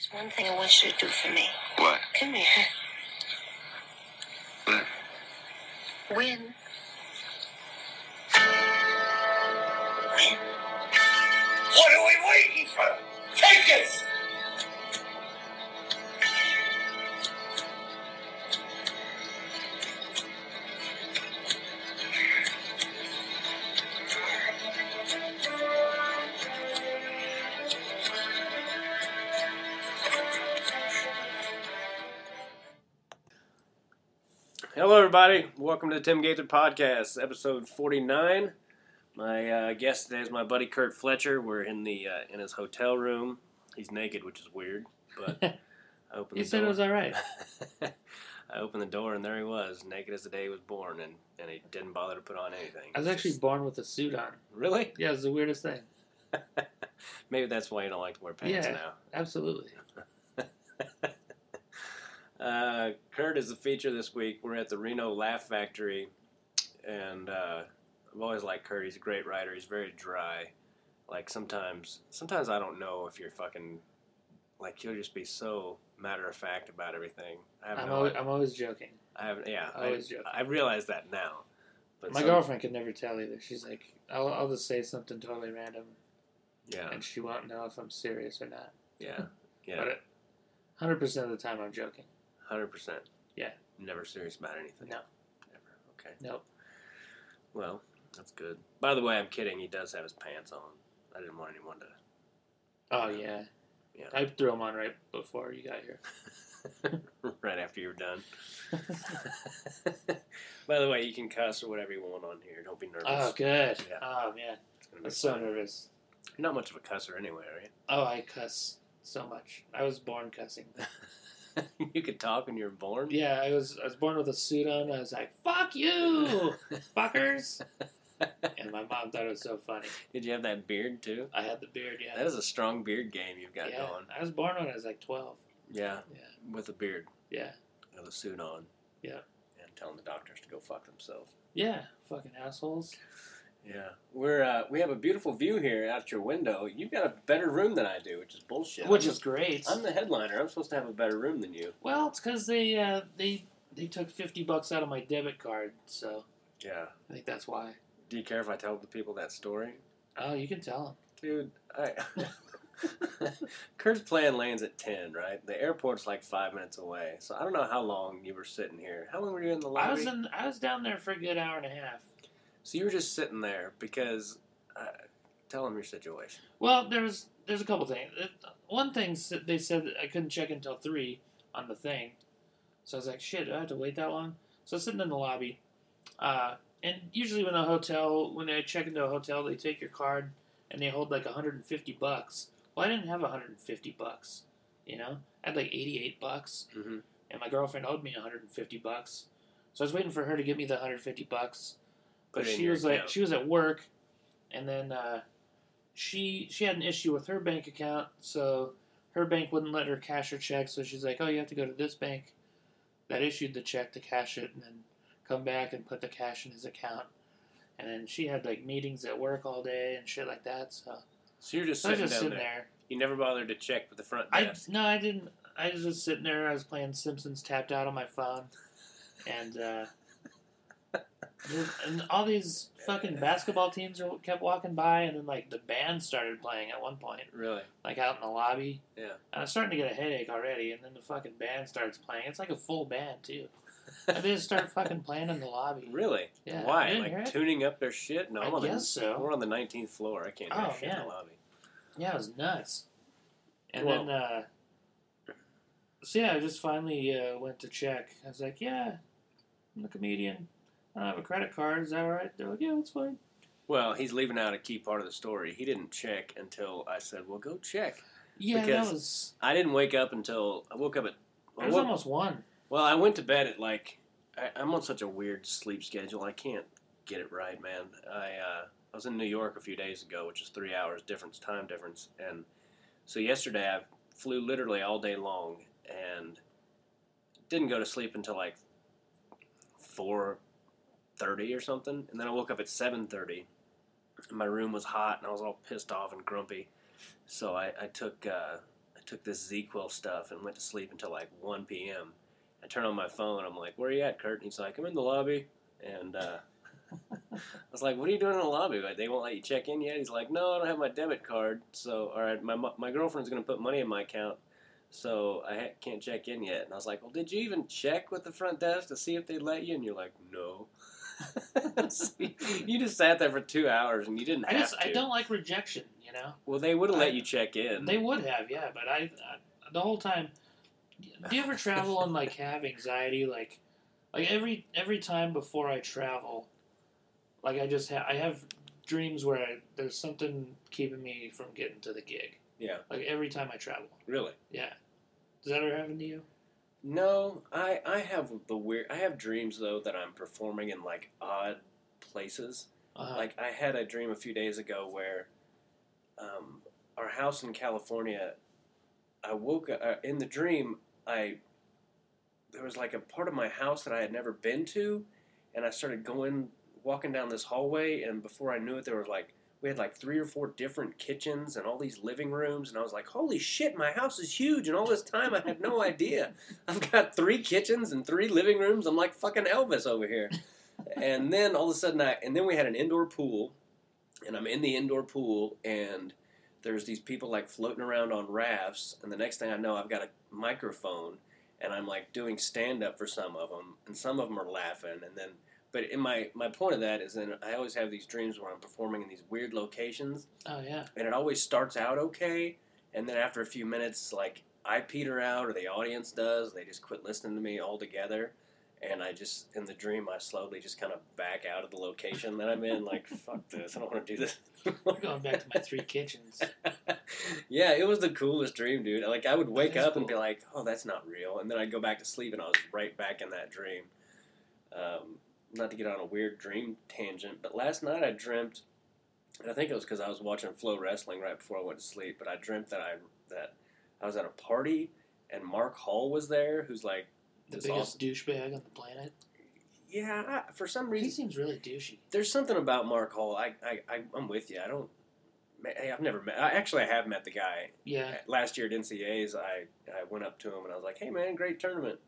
There's one thing I want you to do for me. What? Come here. What? Win. Win. What are we waiting for? Take us! Hello, everybody. Welcome to the Tim Gaither Podcast, episode 49. My guest today is my buddy Kurt Fletcher. We're in the in his hotel room. He's naked, which is weird, but I opened the door. You said it was all right. I opened the door, and there he was, naked as the day he was born, and he didn't bother to put on anything. I was actually born with a suit on. Really? Yeah, it was the weirdest thing. Maybe that's why you don't like to wear pants now. Absolutely. Kurt is the feature this week. We're at the Reno Laugh Factory, and I've always liked Kurt. He's a great writer. He's very dry. Like, sometimes I don't know if you're fucking, like, you'll just be so matter-of-fact about everything. I'm always joking. I'm always joking. I realize that now. But my girlfriend could never tell either. She's like, I'll just say something totally random, and she won't know if I'm serious or not. Yeah. But 100% of the time I'm joking. 100%. Yeah. Never serious about anything. No. Never. Okay. Nope. Well, that's good. By the way, I'm kidding. He does have his pants on. I didn't want anyone to... Oh, yeah. Yeah. I threw them on right before you got here. Right after you were done. By the way, you can cuss or whatever you want on here. Don't be nervous. Oh, good. Yeah. Oh, man. I'm so nervous. You're not much of a cusser anyway, are you? Oh, I cuss so much. I was born cussing. You could talk when you were born? Yeah, I was born with a suit on. I was like, fuck you, fuckers. And my mom thought it was so funny. Did you have that beard, too? I had the beard, yeah. That is a strong beard game you've got going. I was born when I was like 12. Yeah. With a beard. Yeah. With a suit on. Yeah. And telling the doctors to go fuck themselves. Yeah, fucking assholes. Yeah. We have a beautiful view here out your window. You've got a better room than I do, which is bullshit. Which is great. I'm the headliner. I'm supposed to have a better room than you. Well, it's because they took $50 out of my debit card, so... Yeah. I think that's why. Do you care if I tell the people that story? Oh, you can tell them. Dude, Kurt's plane lands at 10, right? The airport's like 5 minutes away, so I don't know how long you were sitting here. How long were you in the lobby? I was down there for a good hour and a half. So you were just sitting there because, tell them your situation. Well, there's a couple things. One thing, they said that I couldn't check until 3 on the thing. So I was like, shit, do I have to wait that long? So I was sitting in the lobby. And usually when I check into a hotel, they take your card and they hold like $150. Well, I didn't have $150, you know? I had like $88, mm-hmm. And my girlfriend owed me $150. So I was waiting for her to give me the $150. But she was at work, and then she had an issue with her bank account, so her bank wouldn't let her cash her check. So she's like, "Oh, you have to go to this bank that issued the check to cash it, and then come back and put the cash in his account." And then she had like meetings at work all day and shit like that. So you're just sitting there. You never bothered to check with the front desk. No, I didn't. I was just sitting there. I was playing Simpsons Tapped Out on my phone, and. And all these fucking basketball teams kept walking by, and then, like, the band started playing at one point. Really? Like, out in the lobby. Yeah. And I was starting to get a headache already, and then the fucking band starts playing. It's like a full band, too. And they just start fucking playing in the lobby. Really? Yeah. Why? Like, tuning up their shit? No, I guess so. We're on the 19th floor. I can't hear shit in the lobby. Yeah, it was nuts. And then, so, yeah, I just finally went to check. I was like, yeah, I'm a comedian. I don't have a credit card. Is that all right? They're like, yeah, that's fine. Well, he's leaving out a key part of the story. He didn't check until I said, well, go check. Yeah, because that was... I didn't wake up until... I woke up at... Well, it was almost 1. Well, I went to bed at, like... I'm on such a weird sleep schedule. I can't get it right, man. I was in New York a few days ago, which is 3 hours difference, time difference. And so yesterday, I flew literally all day long and didn't go to sleep until, like, 4:30 or something, and then I woke up at 7:30, and my room was hot, and I was all pissed off and grumpy, so I took took this Z-Quil stuff and went to sleep until like 1 p.m. I turn on my phone. I'm like, where are you at, Kurt? And he's like, I'm in the lobby. And I was like, what are you doing in the lobby? Like, they won't let you check in yet? He's like, no, I don't have my debit card. So, all right, my girlfriend's going to put money in my account, so I can't check in yet. And I was like, well, did you even check with the front desk to see if they'd let you? And you're like, no. So you just sat there for 2 hours and you didn't have to. I don't like rejection, you know? Well, they would have let you check in. They would have, yeah, but I the whole time... Do you ever travel and, like, have anxiety? Like every time before I travel, like, I have dreams where there's something keeping me from getting to the gig. Yeah. Like, every time I travel. Really? Yeah. Does that ever happen to you? No. I have I have dreams, though, that I'm performing in, like, odd places. Uh-huh. Like, I had a dream a few days ago where our house in California... I woke up, in the dream, there was like a part of my house that I had never been to, and I started walking down this hallway, and before I knew it, we had like 3 or 4 different kitchens and all these living rooms, and I was like, holy shit, my house is huge, and all this time I had no idea. I've got 3 kitchens and 3 living rooms, I'm like fucking Elvis over here. And then all of a sudden, and then we had an indoor pool, and I'm in the indoor pool, and... There's these people, like, floating around on rafts, and the next thing I know, I've got a microphone, and I'm, like, doing stand-up for some of them, and some of them are laughing, and then, but in my point of that is then I always have these dreams where I'm performing in these weird locations. Oh, yeah. And it always starts out okay, and then after a few minutes, like, I peter out, or the audience does, they just quit listening to me altogether, and I just, in the dream, I slowly just kind of back out of the location that I'm in, like, fuck this, I don't want to do this. I'm going back to my 3 kitchens. Yeah, it was the coolest dream, dude. Like, I would wake up cool. and be like, oh, that's not real. And then I'd go back to sleep, and I was right back in that dream. Not to get on a weird dream tangent, but last night I dreamt, and I think it was because I was watching Flo Wrestling right before I went to sleep, but I dreamt that I was at a party, and Mark Hall was there, who's like, the biggest douchebag on the planet. Yeah, for some reason. He seems really douchey. There's something about Mark Hall. I'm with you. I've never met. I have met the guy. Yeah. Last year at NCAAs, I went up to him and I was like, hey, man, great tournament.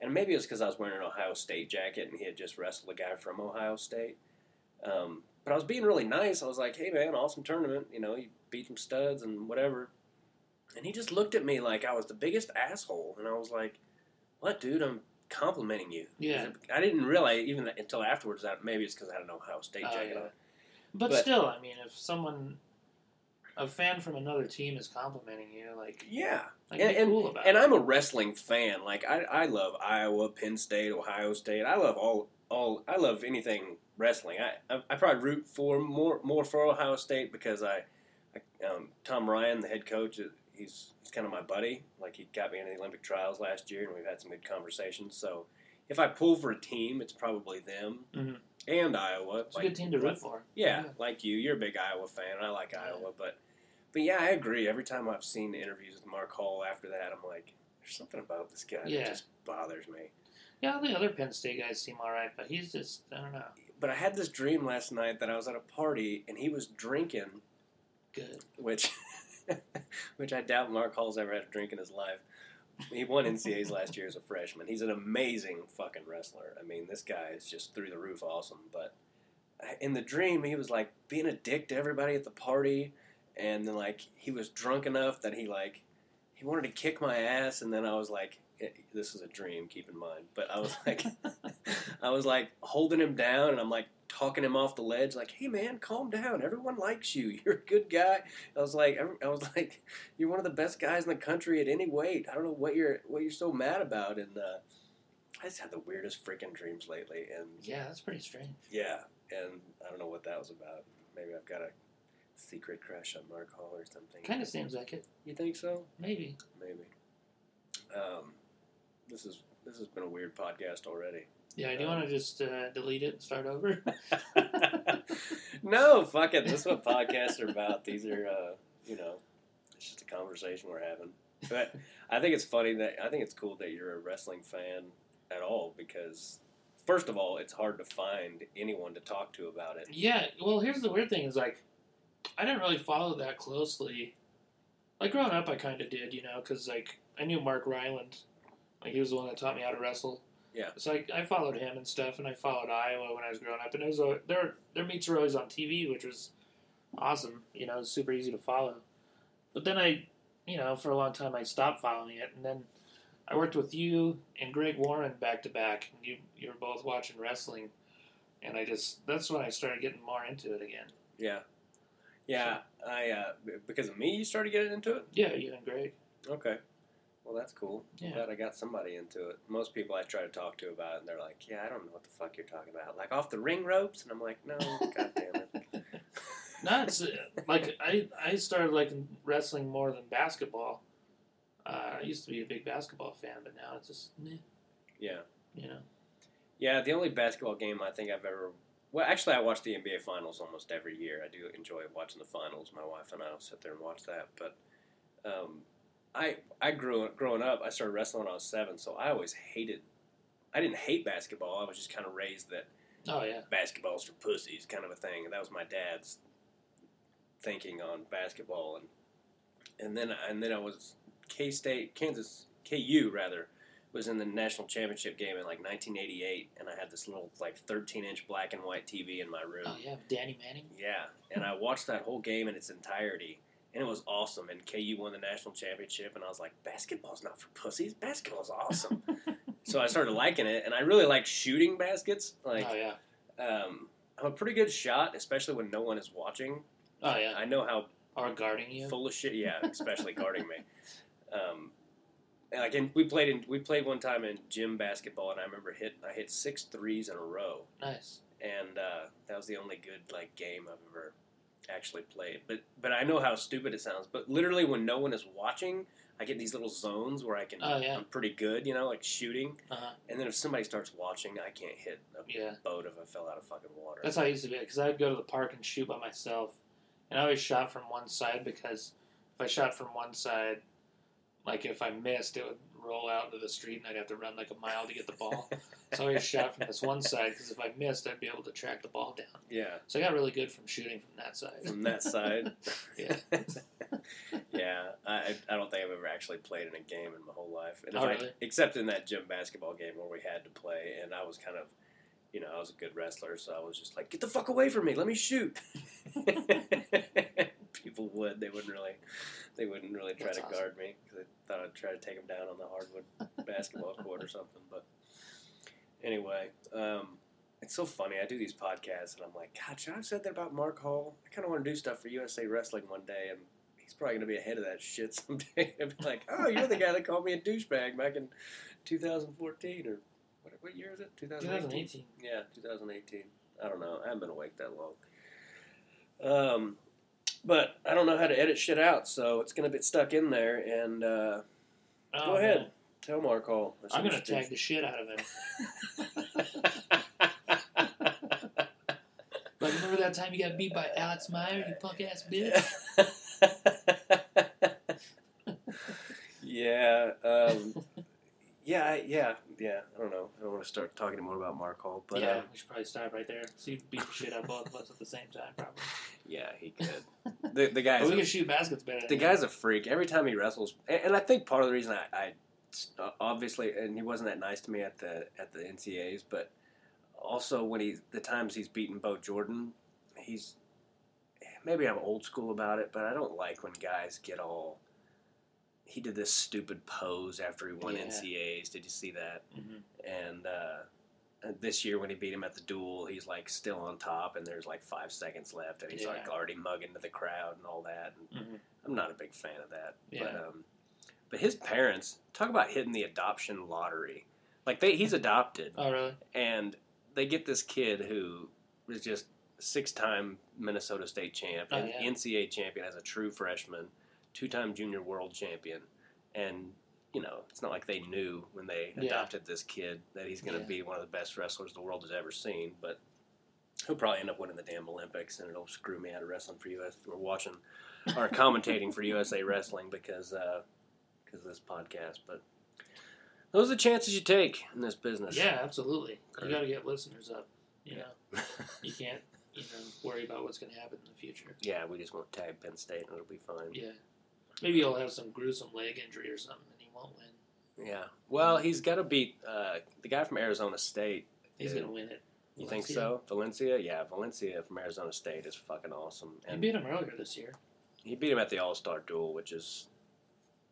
And maybe it was because I was wearing an Ohio State jacket and he had just wrestled a guy from Ohio State. But I was being really nice. I was like, hey, man, awesome tournament. You know, he beat some studs and whatever. And he just looked at me like I was the biggest asshole. And I was like, what, dude? I'm complimenting you. Yeah. I didn't realize even until afterwards that maybe it's because I had an Ohio State jacket on. But still, I mean, if a fan from another team is complimenting you, like, yeah, like, and cool about it. I'm a wrestling fan. Like, I love Iowa, Penn State, Ohio State. I love all. I love anything wrestling. I probably root for more for Ohio State because Tom Ryan, the head coach. He's kind of my buddy. Like, he got me into the Olympic trials last year, and we've had some good conversations. So, if I pull for a team, it's probably them mm-hmm. and Iowa. It's like, a good team to root for. Yeah, yeah, like you. You're a big Iowa fan, and I like Iowa. But yeah, I agree. Every time I've seen interviews with Mark Hall after that, I'm like, there's something about this guy that just bothers me. Yeah, all the other Penn State guys seem all right, but he's just, I don't know. But I had this dream last night that I was at a party, and he was drinking. Good. Which I doubt Mark Hall's ever had a drink in his life. He won NCAAs last year as a freshman. He's an amazing fucking wrestler. I mean, this guy is just through the roof awesome. But in the dream, he was, like, being a dick to everybody at the party. And then, like, he was drunk enough that he wanted to kick my ass. And then I was like, this is a dream, keep in mind. But I was like, holding him down, and I'm like, talking him off the ledge, like, hey, man, calm down. Everyone likes you. You're a good guy. I was like, you're one of the best guys in the country at any weight. I don't know what you're so mad about. And I just had the weirdest freaking dreams lately. And yeah, that's pretty strange. Yeah, and I don't know what that was about. Maybe I've got a secret crush on Mark Hall or something. Kind of seems like it. You think so? Maybe. This has been a weird podcast already. Yeah, do you want to just delete it and start over? No, fuck it. This is what podcasts are about. These are, it's just a conversation we're having. But I think it's funny I think it's cool that you're a wrestling fan at all because, first of all, it's hard to find anyone to talk to about it. Yeah, well, here's the weird thing is, like, I didn't really follow that closely Like, growing up, I kind of did, you know, because, like, I knew Mark Ryland. Like, he was the one that taught me how to wrestle. Yeah. So, like, I followed him and stuff, and I followed Iowa when I was growing up. And it was their meets were always on TV, which was awesome. You know, it was super easy to follow. But then I, you know, for a long time, I stopped following it. And then I worked with you and Greg Warren back-to-back. And you were both watching wrestling. And I just, that's when I started getting more into it again. Yeah. Yeah, so, because of me, you started getting into it? Yeah, you and Greg. Okay. Well, that's cool. Yeah. I'm glad I got somebody into it. Most people I try to talk to about it, and they're like, yeah, I don't know what the fuck you're talking about. Like, off the ring ropes? And I'm like, no, God damn it. No, it's, like, I started liking wrestling more than basketball. I used to be a big basketball fan, but now it's just, meh. Yeah. You know? Yeah, the only basketball game I think I've ever... Well, actually, I watch the NBA Finals almost every year. I do enjoy watching the finals. My wife and I will sit there and watch that. But growing up, I started wrestling when I was 7, so I always hated... I didn't hate basketball. I was just kind of raised that basketball's for pussies kind of a thing. And that was my dad's thinking on basketball. And then I was... KU was in the national championship game in, like, 1988, and I had this little, like, 13-inch black-and-white TV in my room. Oh, yeah, Danny Manning? Yeah, and I watched that whole game in its entirety, and it was awesome, and KU won the national championship, and I was like, basketball's not for pussies, basketball's awesome. So I started liking it, and I really like shooting baskets. Like, I'm a pretty good shot, especially when no one is watching. Oh, yeah. I know how... Or guarding you? Full of shit, yeah, especially guarding me. And again, we played one time in gym basketball, and I remember I hit 6 threes in a row. Nice. And that was the only good like game I've ever actually played. But I know how stupid it sounds. But literally, when no one is watching, I get these little zones where I can. Oh, yeah. I'm pretty good, you know, like shooting. Uh-huh. And then if somebody starts watching, I can't hit a boat if I fell out of fucking water. That's how I used to be, because I'd go to the park and shoot by myself, and I always shot from one side because if I shot from one side. Like, if I missed, it would roll out into the street, and I'd have to run, like, a mile to get the ball. So I always shot from this one side, because if I missed, I'd be able to track the ball down. Yeah. So I got really good from shooting from that side. From that side? Yeah. Yeah. I don't think I've ever actually played in a game in my whole life. And really? Except in that gym basketball game where we had to play, and I was kind of, you know, I was a good wrestler, so I was just like, get the fuck away from me, let me shoot. People would. They wouldn't really try to guard me because they thought I'd try to take them down on the hardwood basketball court or something. But anyway, it's so funny. I do these podcasts, and I'm like, God, should I have said that about Mark Hall? I kind of want to do stuff for USA Wrestling one day, and he's probably going to be ahead of that shit someday. And be like, oh, you're the guy that called me a douchebag back in 2014 or what year is it? 2018. Yeah, 2018. I don't know. I haven't been awake that long. But I don't know how to edit shit out, so it's going to get stuck in there. And go ahead. Man. Tell Mark Hall. I'm going to tag the shit out of him. Like, remember that time you got beat by Alex Meyer, you punk-ass bitch? Yeah. Yeah. I don't know. I don't want to start talking more about Mark Hall. But, yeah, we should probably stop right there. So you beat the shit out of both of us at the same time, probably. Yeah, he could. The guy. We can shoot baskets better. The guy's a freak. Every time he wrestles, and I think part of the reason I obviously, and he wasn't that nice to me at the NCAAs, but also when the times he's beaten Bo Jordan, he's maybe I'm old school about it, but I don't like when guys get all. He did this stupid pose after he won NCAAs. Did you see that? Mm-hmm. And this year when he beat him at the duel, he's, like, still on top, and there's, like, 5 seconds left, and he's, like, already mugging to the crowd and all that. And I'm not a big fan of that. Yeah. But his parents, talk about hitting the adoption lottery. Like, he's adopted. Oh, really? And they get this kid who is just 6-time Minnesota State champ, NCAA champion as a true freshman, 2-time junior world champion, and... You know, it's not like they knew when they adopted this kid that he's going to be one of the best wrestlers the world has ever seen, but he'll probably end up winning the damn Olympics, and it'll screw me out of wrestling for US or watching or commentating for USA Wrestling because of this podcast. But those are the chances you take in this business. Yeah, absolutely. You got to get listeners up. You know, you can't worry about what's going to happen in the future. Yeah, we just won't tag Penn State, and it'll be fine. Yeah. Maybe he'll have some gruesome leg injury or something, and he won't win. Yeah. Well, he's got to beat the guy from Arizona State. He's going to win it. You Valencia? Think so? Valencia? Yeah, Valencia from Arizona State is fucking awesome. And he beat him earlier this year. He beat him at the All-Star Duel, which is...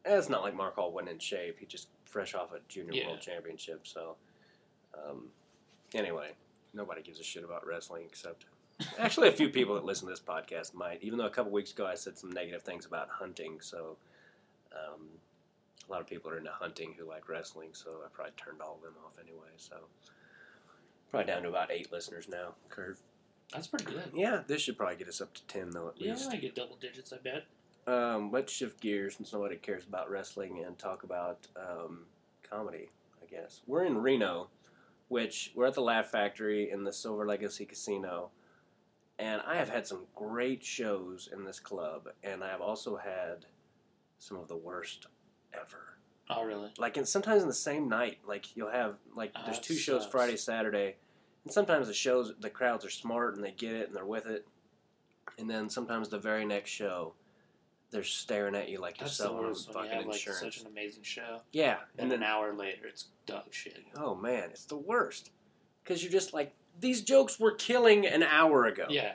It's not like Mark Hall went in shape. He just fresh off a junior world championship. So, anyway, nobody gives a shit about wrestling except... Actually, a few people that listen to this podcast might, even though a couple weeks ago I said some negative things about hunting, so a lot of people are into hunting who like wrestling, so I probably turned all of them off anyway, so probably down to about 8 listeners now, Kurt. That's pretty good. Yeah, this should probably get us up to 10, though, at least. Yeah, I get double digits, I bet. Let's shift gears since nobody cares about wrestling and talk about comedy, I guess. We're in Reno, which we're at the Laugh Factory in the Silver Legacy Casino. And I have had some great shows in this club, and I have also had some of the worst ever. Oh, really? Like, and sometimes in the same night, like, you'll have, like, there's two shows Friday, Saturday, and sometimes the shows, the crowds are smart, and they get it, and they're with it, and then sometimes the very next show, they're staring at you like you're selling fucking insurance. Like, such an amazing show. Yeah. And then an hour later, it's dog shit. Oh, man, it's the worst. Because you're just like... These jokes were killing an hour ago. Yeah.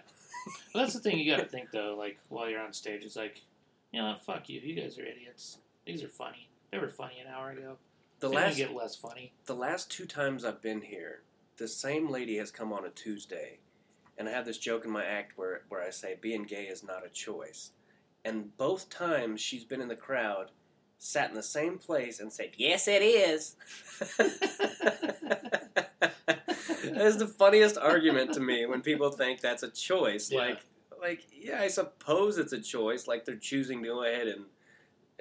Well, that's the thing you got to think, though, like, while you're on stage. It's like, you know, fuck you. You guys are idiots. These are funny. They were funny an hour ago. They don't get less funny. The last 2 times I've been here, the same lady has come on a Tuesday, and I have this joke in my act where I say, being gay is not a choice. And both times she's been in the crowd, sat in the same place, and said, yes, it is. That is the funniest argument to me when people think that's a choice. Yeah. Like, yeah, I suppose it's a choice. Like, they're choosing to go ahead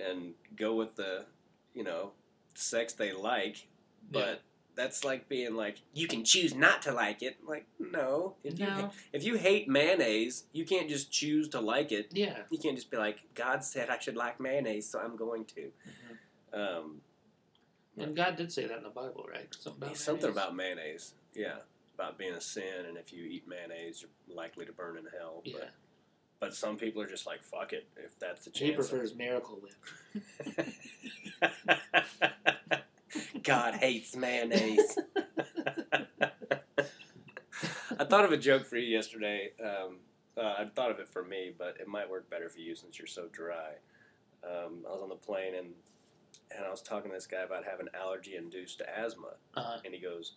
and go with the, you know, sex they like. But that's like being like, you can choose not to like it. Like, no. If you hate mayonnaise, you can't just choose to like it. Yeah. You can't just be like, God said I should like mayonnaise, so I'm going to. Mm-hmm. And God did say that in the Bible, right? Something about mayonnaise. Yeah, about being a sin, and if you eat mayonnaise, you're likely to burn in hell. Yeah. But some people are just like, fuck it, if that's the chance. He prefers Miracle Whip. God hates mayonnaise. I thought of a joke for you yesterday. I thought of it for me, but it might work better for you since you're so dry. I was on the plane, and I was talking to this guy about having allergy-induced asthma. Uh-huh. And he goes,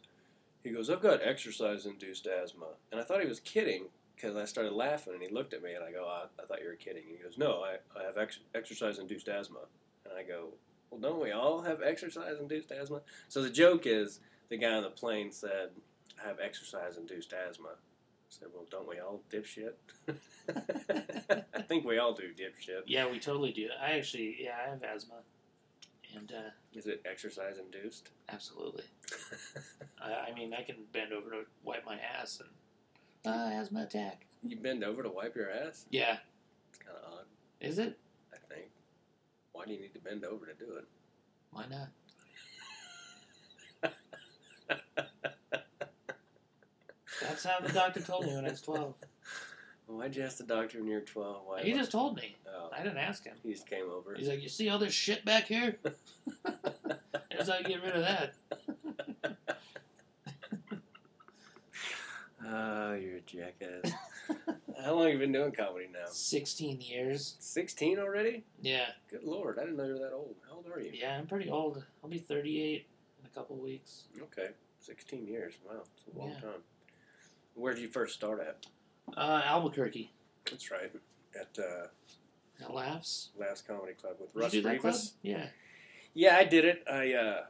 I've got exercise-induced asthma. And I thought he was kidding because I started laughing, and he looked at me, and I go, I thought you were kidding. And he goes, no, I have exercise-induced asthma. And I go, well, don't we all have exercise-induced asthma? So the joke is the guy on the plane said, I have exercise-induced asthma. I said, well, don't we all, dipshit? I think we all do, dipshit. Yeah, we totally do. I have asthma. And, is it exercise-induced? Absolutely. I mean, I can bend over to wipe my ass and... asthma attack. You bend over to wipe your ass? Yeah. It's kind of odd. Is it? I think. Why do you need to bend over to do it? Why not? That's how the doctor told me when I was 12. Well, why'd you ask the doctor when you were 12? He just told me. Oh. I didn't ask him. He just came over. He's like, you see all this shit back here? That's how you get rid of that. Oh, you're a jackass. How long have you been doing comedy now? 16 years. 16 already? Yeah. Good Lord, I didn't know you were that old. How old are you? Yeah, I'm pretty old. I'll be 38 in a couple weeks. Okay. 16 years. Wow, it's a long time. Where did you first start at? Albuquerque. That's right. At Laughs Comedy Club with Russ Revis. Yeah. Yeah, I did it. I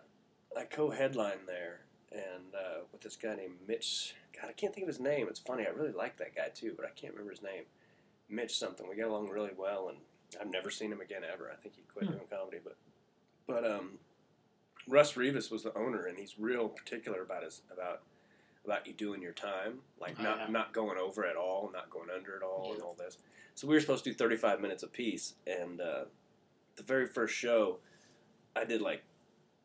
co-headlined there, and with this guy named Mitch. God, I can't think of his name. It's funny. I really like that guy too, but I can't remember his name. Mitch something. We got along really well, and I've never seen him again ever. I think he quit doing comedy, but Russ Revis was the owner, and he's real particular about you doing your time, like not going over at all, not going under at all, and all this. So we were supposed to do 35 minutes apiece, and the very first show, I did like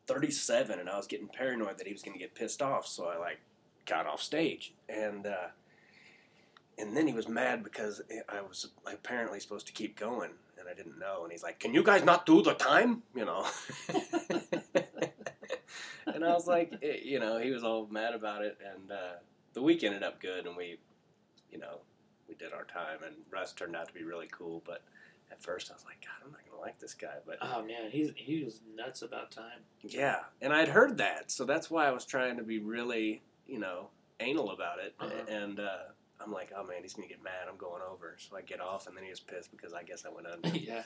37, and I was getting paranoid that he was going to get pissed off, so I like got off stage, and then he was mad because I was apparently supposed to keep going, and I didn't know. And he's like, can you guys not do the time? You know. And I was like, you know, he was all mad about it. And the week ended up good. And we, you know, we did our time. And Russ turned out to be really cool. But at first I was like, God, I'm not going to like this guy. But oh, man, he was nuts about time. Yeah. And I'd heard that. So that's why I was trying to be really, you know, anal about it. Uh-huh. And I'm like, oh, man, he's going to get mad. I'm going over. So I get off. And then he was pissed because I guess I went under. Yeah.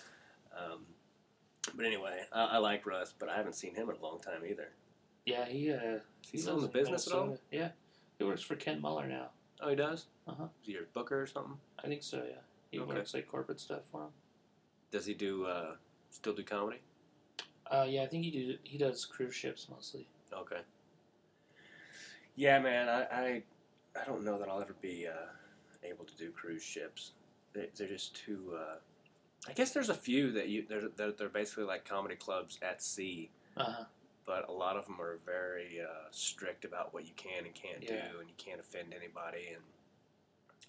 But anyway, I like Russ. But I haven't seen him in a long time either. Yeah, he's in the business at all? Yeah. He works for Ken Muller now. Oh, he does? Uh-huh. Is he your booker or something? I think so, yeah. He works, like, corporate stuff for him. Does he do, still do comedy? Yeah, I think he does cruise ships mostly. Okay. Yeah, man, I don't know that I'll ever be able to do cruise ships. They're just too, I guess there's a few that they're basically like comedy clubs at sea. Uh-huh. But a lot of them are very strict about what you can and can't do, and you can't offend anybody. And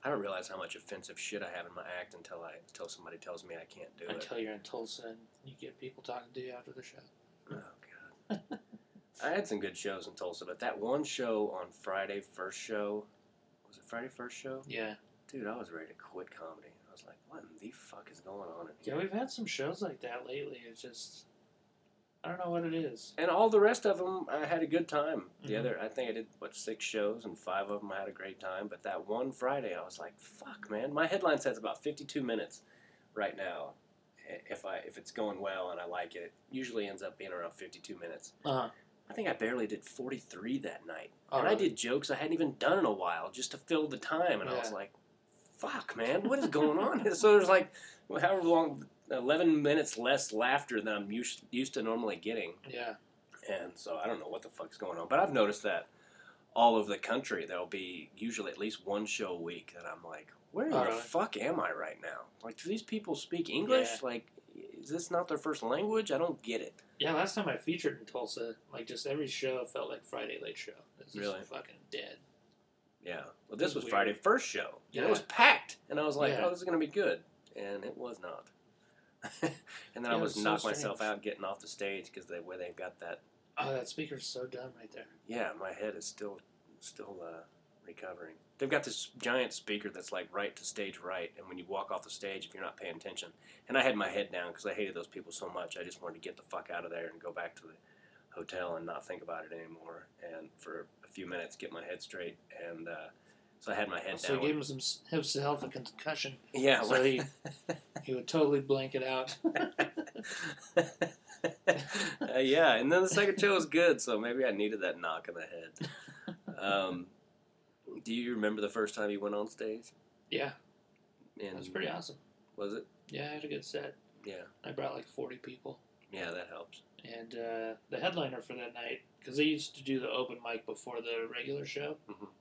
I don't realize how much offensive shit I have in my act until somebody tells me I can't do it. Until you're in Tulsa and you get people talking to you after the show. Oh, God. I had some good shows in Tulsa, but that one show on Friday, first show, was it Friday, first show? Yeah. Dude, I was ready to quit comedy. I was like, what in the fuck is going on in here? Yeah, we've had some shows like that lately. It's just... I don't know what it is. And all the rest of them, I had a good time. The other, I think I did, 6 shows, and 5 of them I had a great time. But that one Friday, I was like, fuck, man. My headline says about 52 minutes right now. If it's going well and I like it, it usually ends up being around 52 minutes. Uh-huh. I think I barely did 43 that night. Oh, and really? I did jokes I hadn't even done in a while just to fill the time. And I was like, fuck, man, what is going on? So there's like, however long... 11 minutes less laughter than I'm used to normally getting. Yeah. And so I don't know what the fuck's going on. But I've noticed that all over the country, there'll be usually at least one show a week that I'm like, where the fuck am I right now? Like, do these people speak English? Yeah. Like, is this not their first language? I don't get it. Yeah, last time I featured in Tulsa, like, just every show felt like Friday Late Show. It's really fucking dead. Yeah. Well, this was weird. Friday first show. Yeah. And it was packed. And I was like, oh, this is going to be good. And it was not. And then I was knocked myself out getting off the stage because the way they've got that. Oh, that speaker's so dumb right there. Yeah, my head is still recovering. They've got this giant speaker that's like right to stage right, and when you walk off the stage, if you're not paying attention. And I had my head down because I hated those people so much. I just wanted to get the fuck out of there and go back to the hotel and not think about it anymore. And for a few minutes, get my head straight. And so I had my head down. So he gave him himself a concussion. Yeah. So he would totally blank it out. Yeah, and then the second show was good, so maybe I needed that knock in the head. Do you remember the first time you went on stage? Yeah. It was pretty awesome. Was it? Yeah, I had a good set. Yeah. I brought like 40 people. Yeah, that helps. And the headliner for that night, because they used to do the open mic before the regular show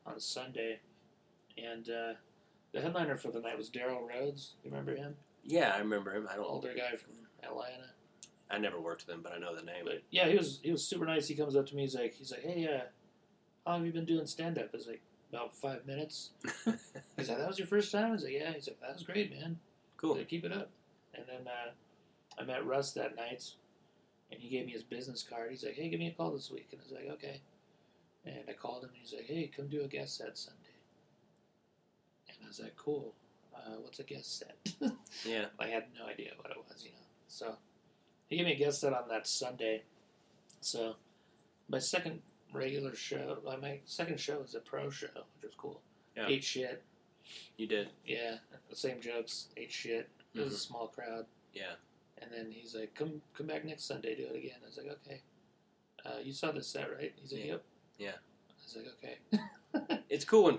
on Sunday. And the headliner for the night was Daryl Rhodes. You remember him? Yeah, I remember him. I don't. Older guy from Atlanta. I never worked with him, but I know the name. But yeah, he was super nice. He comes up to me. He's like, hey, how have you been doing stand up? I was like, about 5 minutes. He's like, that was your first time? I was like, yeah. He's like, that was great, man. Cool. Like, keep it up. And then I met Russ that night, and he gave me his business card. He's like, hey, give me a call this week. And I was like, okay. And I called him. And he's like, hey, come do a guest set Sunday. And I was like, cool. What's a guest set? Yeah. I had no idea what it was, you know. So he gave me a guest set on that Sunday. So my second regular show, my second show was a pro show, which was cool. Yeah. Ate shit. You did? Yeah. The same jokes. Ate shit. It was a small crowd. Yeah. And then he's like, come back next Sunday, do it again. I was like, okay. You saw this set, right? He's like, yep. Yeah. I was like, okay. It's cool when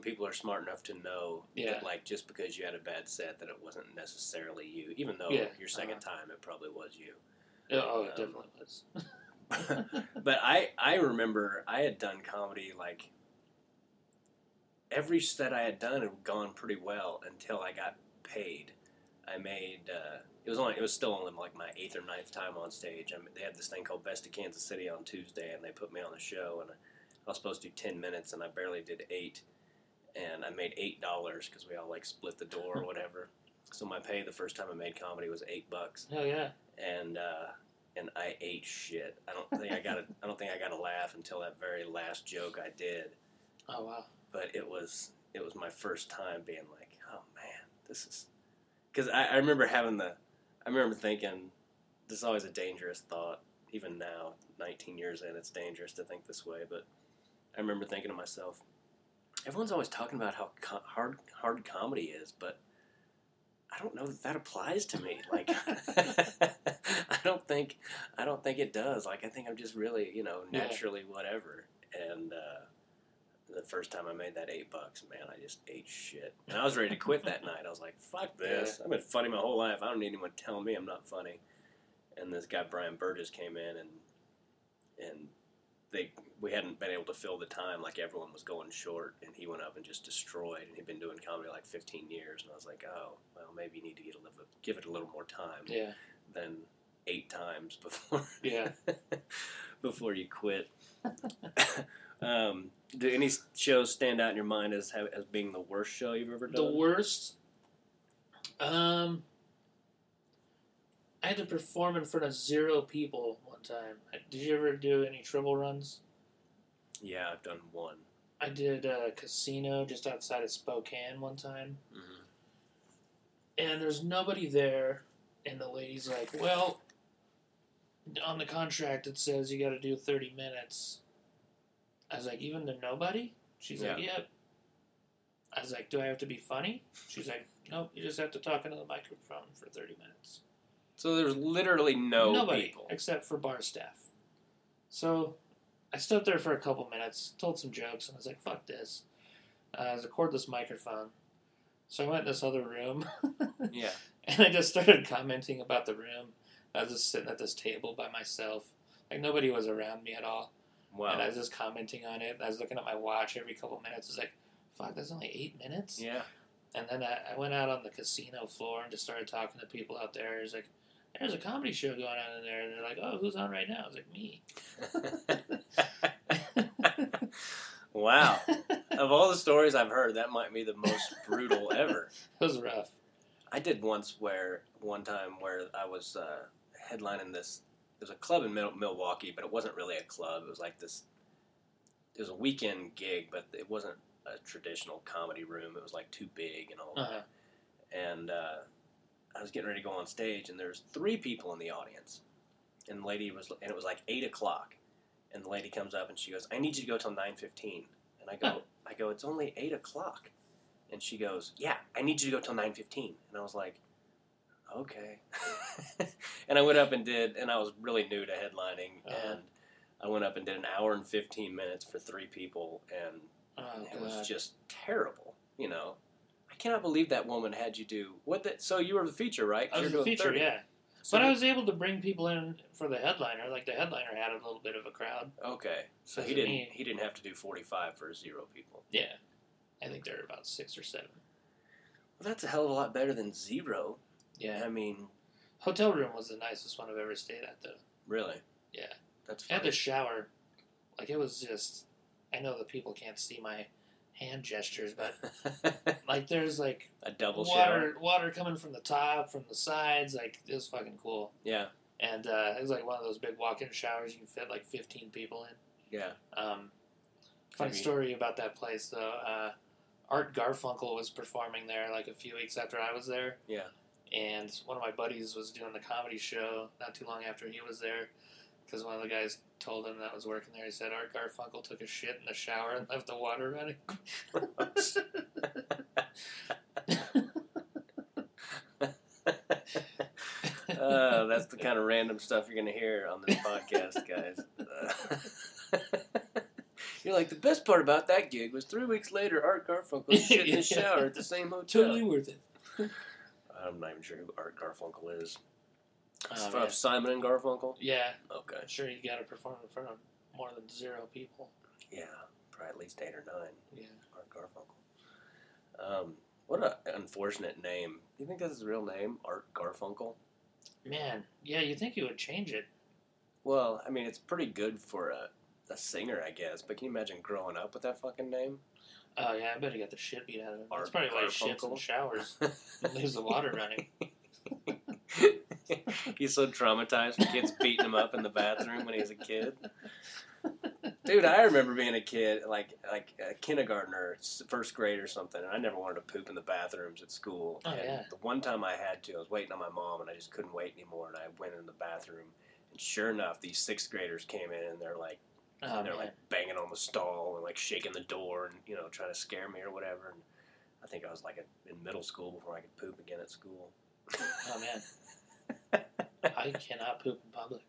people are smart enough to know that, like, just because you had a bad set, that it wasn't necessarily you, even though your second time it probably was you. Oh, it definitely was. But I remember I had done comedy, like, every set I had done had gone pretty well until I got paid. I made... It was still only like my 8th or 9th time on stage. I mean, they had this thing called Best of Kansas City on Tuesday, and they put me on the show, and I was supposed to do 10 minutes, and I barely did 8, and I made $8 because we all like split the door or whatever. So my pay the first time I made comedy was $8. Hell yeah. And I ate shit. I don't think I got a laugh until that very last joke I did. Oh wow! But it was my first time being like, oh man, this is. Because I remember I remember thinking, this is always a dangerous thought. Even now, 19 years in, it's dangerous to think this way. But I remember thinking to myself, everyone's always talking about how hard comedy is, but I don't know that applies to me. Like, I don't think it does. Like, I think I'm just really, naturally whatever. And the first time I made that $8, man, I just ate shit. And I was ready to quit that night. I was like, fuck this. I've been funny my whole life. I don't need anyone telling me I'm not funny. And this guy, Brian Burgess, came in and we hadn't been able to fill the time. Like, everyone was going short, and he went up and just destroyed. And he'd been doing comedy like 15 years, and I was like, oh, well, maybe you need to give it a little more time than 8 times before before you quit. Do any shows stand out in your mind as being the worst show you've ever done? The worst? I had to perform in front of 0 people one time. Did you ever do any triple runs? Yeah, I've done one. I did a casino just outside of Spokane one time. Mm-hmm. And there's nobody there. And the lady's like, well, on the contract it says you got to do 30 minutes. I was like, even to nobody? She's like, yep. I was like, do I have to be funny? She's like, nope, you just have to talk into the microphone for 30 minutes. So there's literally nobody people. Except for bar staff. So I stood there for a couple minutes, told some jokes, and I was like, fuck this. I was a cordless microphone. So I went in this other room. Yeah. And I just started commenting about the room. I was just sitting at this table by myself. Like, nobody was around me at all. Wow. And I was just commenting on it. I was looking at my watch every couple minutes. I was like, fuck, that's only 8 minutes? Yeah. And then I went out on the casino floor and just started talking to people out there. I was like, there's a comedy show going on in there. And they're like, oh, who's on right now? I was like, me. Wow. Of all the stories I've heard, that might be the most brutal ever. It was rough. I did one time where I was headlining this. It was a club in Milwaukee, but it wasn't really a club. It was like this, it was a weekend gig, but it wasn't a traditional comedy room. It was like too big and all that. And I was getting ready to go on stage, and there's 3 people in the audience. And the lady and it was like 8 o'clock. And the lady comes up and she goes, I need you to go till 9:15. And I go, it's only 8 o'clock. And she goes, yeah, I need you to go till 9:15. And I was like, okay. And I went up and did, and I was really new to headlining, and I went up and did an hour and 15 minutes for 3 people, and it was just terrible, I cannot believe that woman had you do, so you were the feature, right? I was the feature, 30. Yeah. So but I was able to bring people in for the headliner, like the headliner had a little bit of a crowd. Okay, so he didn't have to do 45 for 0 people. Yeah, I think there were about 6 or 7. Well, that's a hell of a lot better than 0. Yeah, I mean, hotel room was the nicest one I've ever stayed at, though. Really? Yeah. That's funny. I had to shower. Like, it was just, I know the people can't see my hand gestures, but, like, there's, like, a double shower. Water coming from the top, from the sides. Like, it was fucking cool. Yeah. And it was, like, one of those big walk-in showers you can fit, like, 15 people in. Yeah. Funny story about that place, though. Art Garfunkel was performing there, like, a few weeks after I was there. Yeah. And one of my buddies was doing the comedy show not too long after he was there, because one of the guys told him that was working there. He said, Art Garfunkel took a shit in the shower and left the water running. That's the kind of random stuff you're going to hear on this podcast, guys. You're like, the best part about that gig was 3 weeks later, Art Garfunkel shit in the shower at the same hotel. Totally worth it. I'm not even sure who Art Garfunkel is. Simon and Garfunkel? Yeah. Okay. I'm sure you got to perform in front of more than 0 people. Yeah, probably at least 8 or 9. Yeah. Art Garfunkel. What an unfortunate name. Do you think that's his real name, Art Garfunkel? Man, yeah, you'd think you would change it. Well, I mean, it's pretty good for a singer, I guess, but can you imagine growing up with that fucking name? Oh, yeah, I bet he got the shit beat out of him. That's probably why he shits and showers and leaves the water running. He's so traumatized from kids beating him up in the bathroom when he was a kid. Dude, I remember being a kid, like a kindergartner, first grade or something, and I never wanted to poop in the bathrooms at school. Oh, and yeah. The one time I had to, I was waiting on my mom, and I just couldn't wait anymore, and I went in the bathroom, and sure enough, these sixth graders came in, and they're like banging on the stall and like shaking the door and, you know, trying to scare me or whatever. And I think I was like in middle school before I could poop again at school. Oh, man. I cannot poop in public.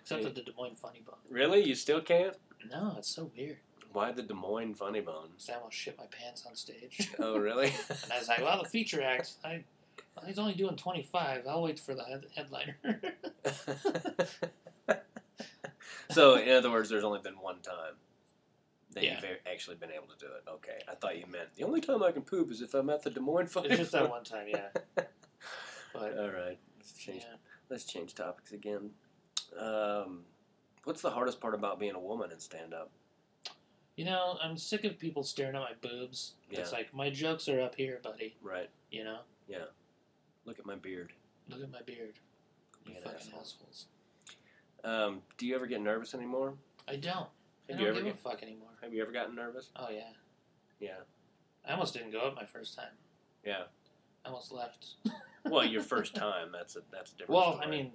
Except at the Des Moines Funny Bone. Really? You still can't? No, it's so weird. Why the Des Moines Funny Bone? Because I almost shit my pants on stage. Oh, really? And I was like, well, the feature act, he's only doing 25. I'll wait for the headliner. So, in other words, there's only been one time that you've actually been able to do it. Okay. I thought you meant the only time I can poop is if I'm at the Des Moines Funny Bone. It's just that one time, yeah. But, all right. Let's change topics again. What's the hardest part about being a woman in stand-up? You know, I'm sick of people staring at my boobs. Yeah. It's like, my jokes are up here, buddy. Right. You know? Yeah. Look at my beard. Look at my beard. You fucking assholes. Do you ever get nervous anymore? I don't. I don't give a fuck anymore. Have you ever gotten nervous? Oh, yeah. Yeah. I almost didn't go up my first time. Yeah. I almost left. Well, your first time, that's a different story. Well, I mean...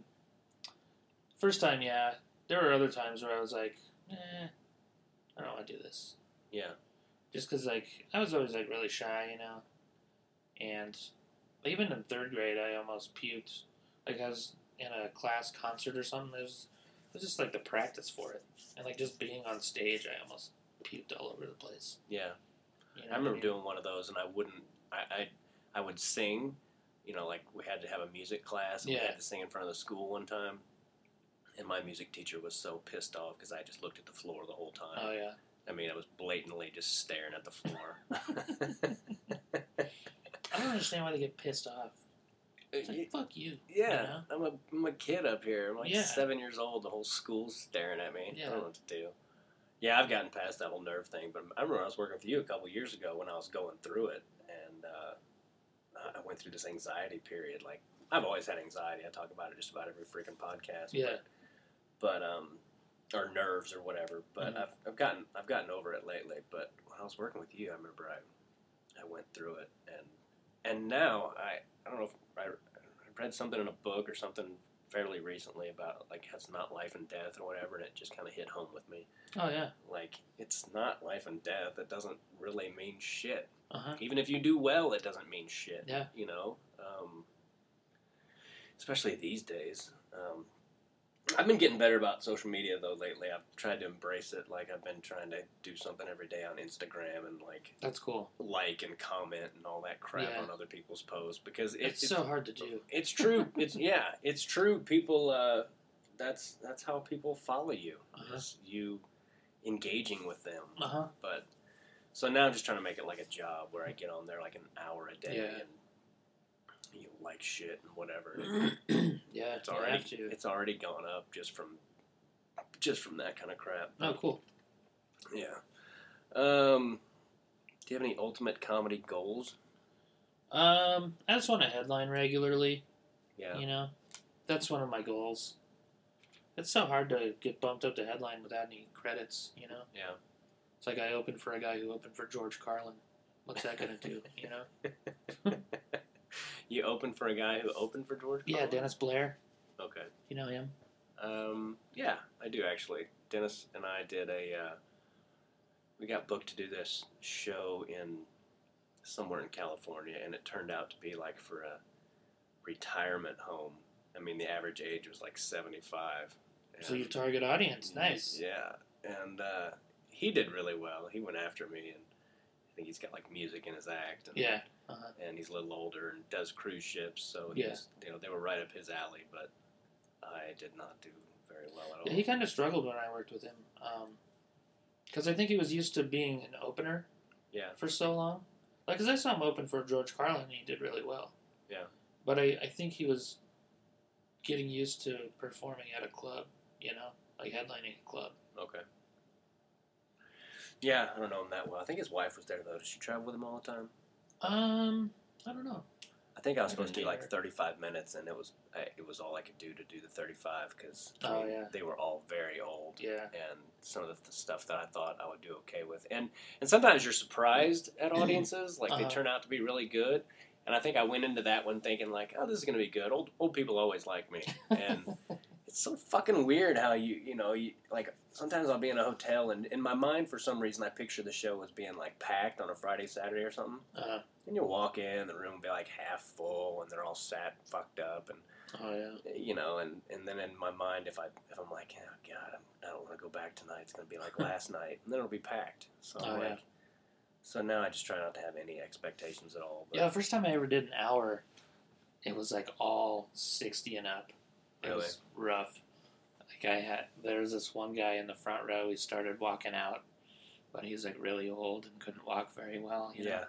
First time, yeah. There were other times where I was like, I don't want to do this. Yeah. Just because, like, I was always, like, really shy, you know? And even in third grade, I almost puked. Like, I was in a class concert or something. It was just, like, the practice for it. And, like, just being on stage, I almost puked all over the place. Yeah. You know, I remember doing one of those, and I wouldn't... I would sing. You know, like, we had to have a music class, and we had to sing in front of the school one time. And my music teacher was so pissed off because I just looked at the floor the whole time. Oh, yeah. I mean, I was blatantly just staring at the floor. I don't understand why they get pissed off. It's like, fuck you. Yeah. You know? I'm a kid up here. I'm like 7 years old. The whole school's staring at me. Yeah. I don't know what to do. Yeah, I've gotten past that whole nerve thing. But I remember I was working for you a couple years ago when I was going through it. And I went through this anxiety period. Like, I've always had anxiety. I talk about it just about every freaking podcast. Yeah. But or nerves or whatever. But I've gotten over it lately. But when I was working with you, I remember I went through it, and now I don't know if I read something in a book or something fairly recently about like it's not life and death or whatever, and it just kind of hit home with me. Oh yeah, like it's not life and death. It doesn't really mean shit. Uh-huh. Even if you do well, it doesn't mean shit. Yeah, you know, especially these days. I've been getting better about social media, though, lately. I've tried to embrace it. Like, I've been trying to do something every day on Instagram and, like... That's cool. Like and comment and all that crap on other people's posts because... It's so hard to do. It's true. It's true. People, that's how people follow you. Uh-huh. Is you engaging with them. Uh-huh. But, so now I'm just trying to make it like a job where I get on there like an hour a day and... You like shit and whatever. Yeah, it's already gone up just from that kind of crap. Oh, cool. Yeah. Do you have any ultimate comedy goals? I just want to headline regularly. Yeah. You know, that's one of my goals. It's so hard to get bumped up to headline without any credits. You know. Yeah. It's like I opened for a guy who opened for George Carlin. What's that gonna do? You know. You opened for a guy who opened for George Carlin? Yeah, Dennis Blair. Okay. You know him? Yeah, I do, actually. Dennis and I did we got booked to do this show somewhere in California, and it turned out to be, like, for a retirement home. I mean, the average age was, like, 75. So your target audience. Nice. Yeah. And he did really well. He went after me, and I think he's got, like, music in his act. And, yeah. Uh-huh. And he's a little older and does cruise ships, so you know, they were right up his alley, but I did not do very well at all. Yeah, he kind of struggled when I worked with him, because I think he was used to being an opener for so long. Like, because I saw him open for George Carlin, and he did really well. Yeah. But I think he was getting used to performing at a club, you know, like headlining a club. Okay. Yeah, I don't know him that well. I think his wife was there, though. Did she travel with him all the time? I don't know. I think I was supposed to do like 35 minutes, and it was all I could do to do the 35 because they were all very old. Yeah, and some of the stuff that I thought I would do okay with, and sometimes you're surprised at audiences, like they turn out to be really good. And I think I went into that one thinking like, oh, this is going to be good. Old people always like me, and it's so fucking weird how you like sometimes I'll be in a hotel, and in my mind for some reason I picture the show as being like packed on a Friday, Saturday or something. And you'll walk in, the room will be like half full, and they're all sat fucked up, and and then in my mind, if I'm like, oh God, I don't want to go back tonight, it's gonna be like last night, and then it'll be packed. So so now I just try not to have any expectations at all. But yeah, the first time I ever did an hour, it was like all 60 and up. It was rough. Like there was this one guy in the front row. He started walking out, but he was like really old and couldn't walk very well. You know?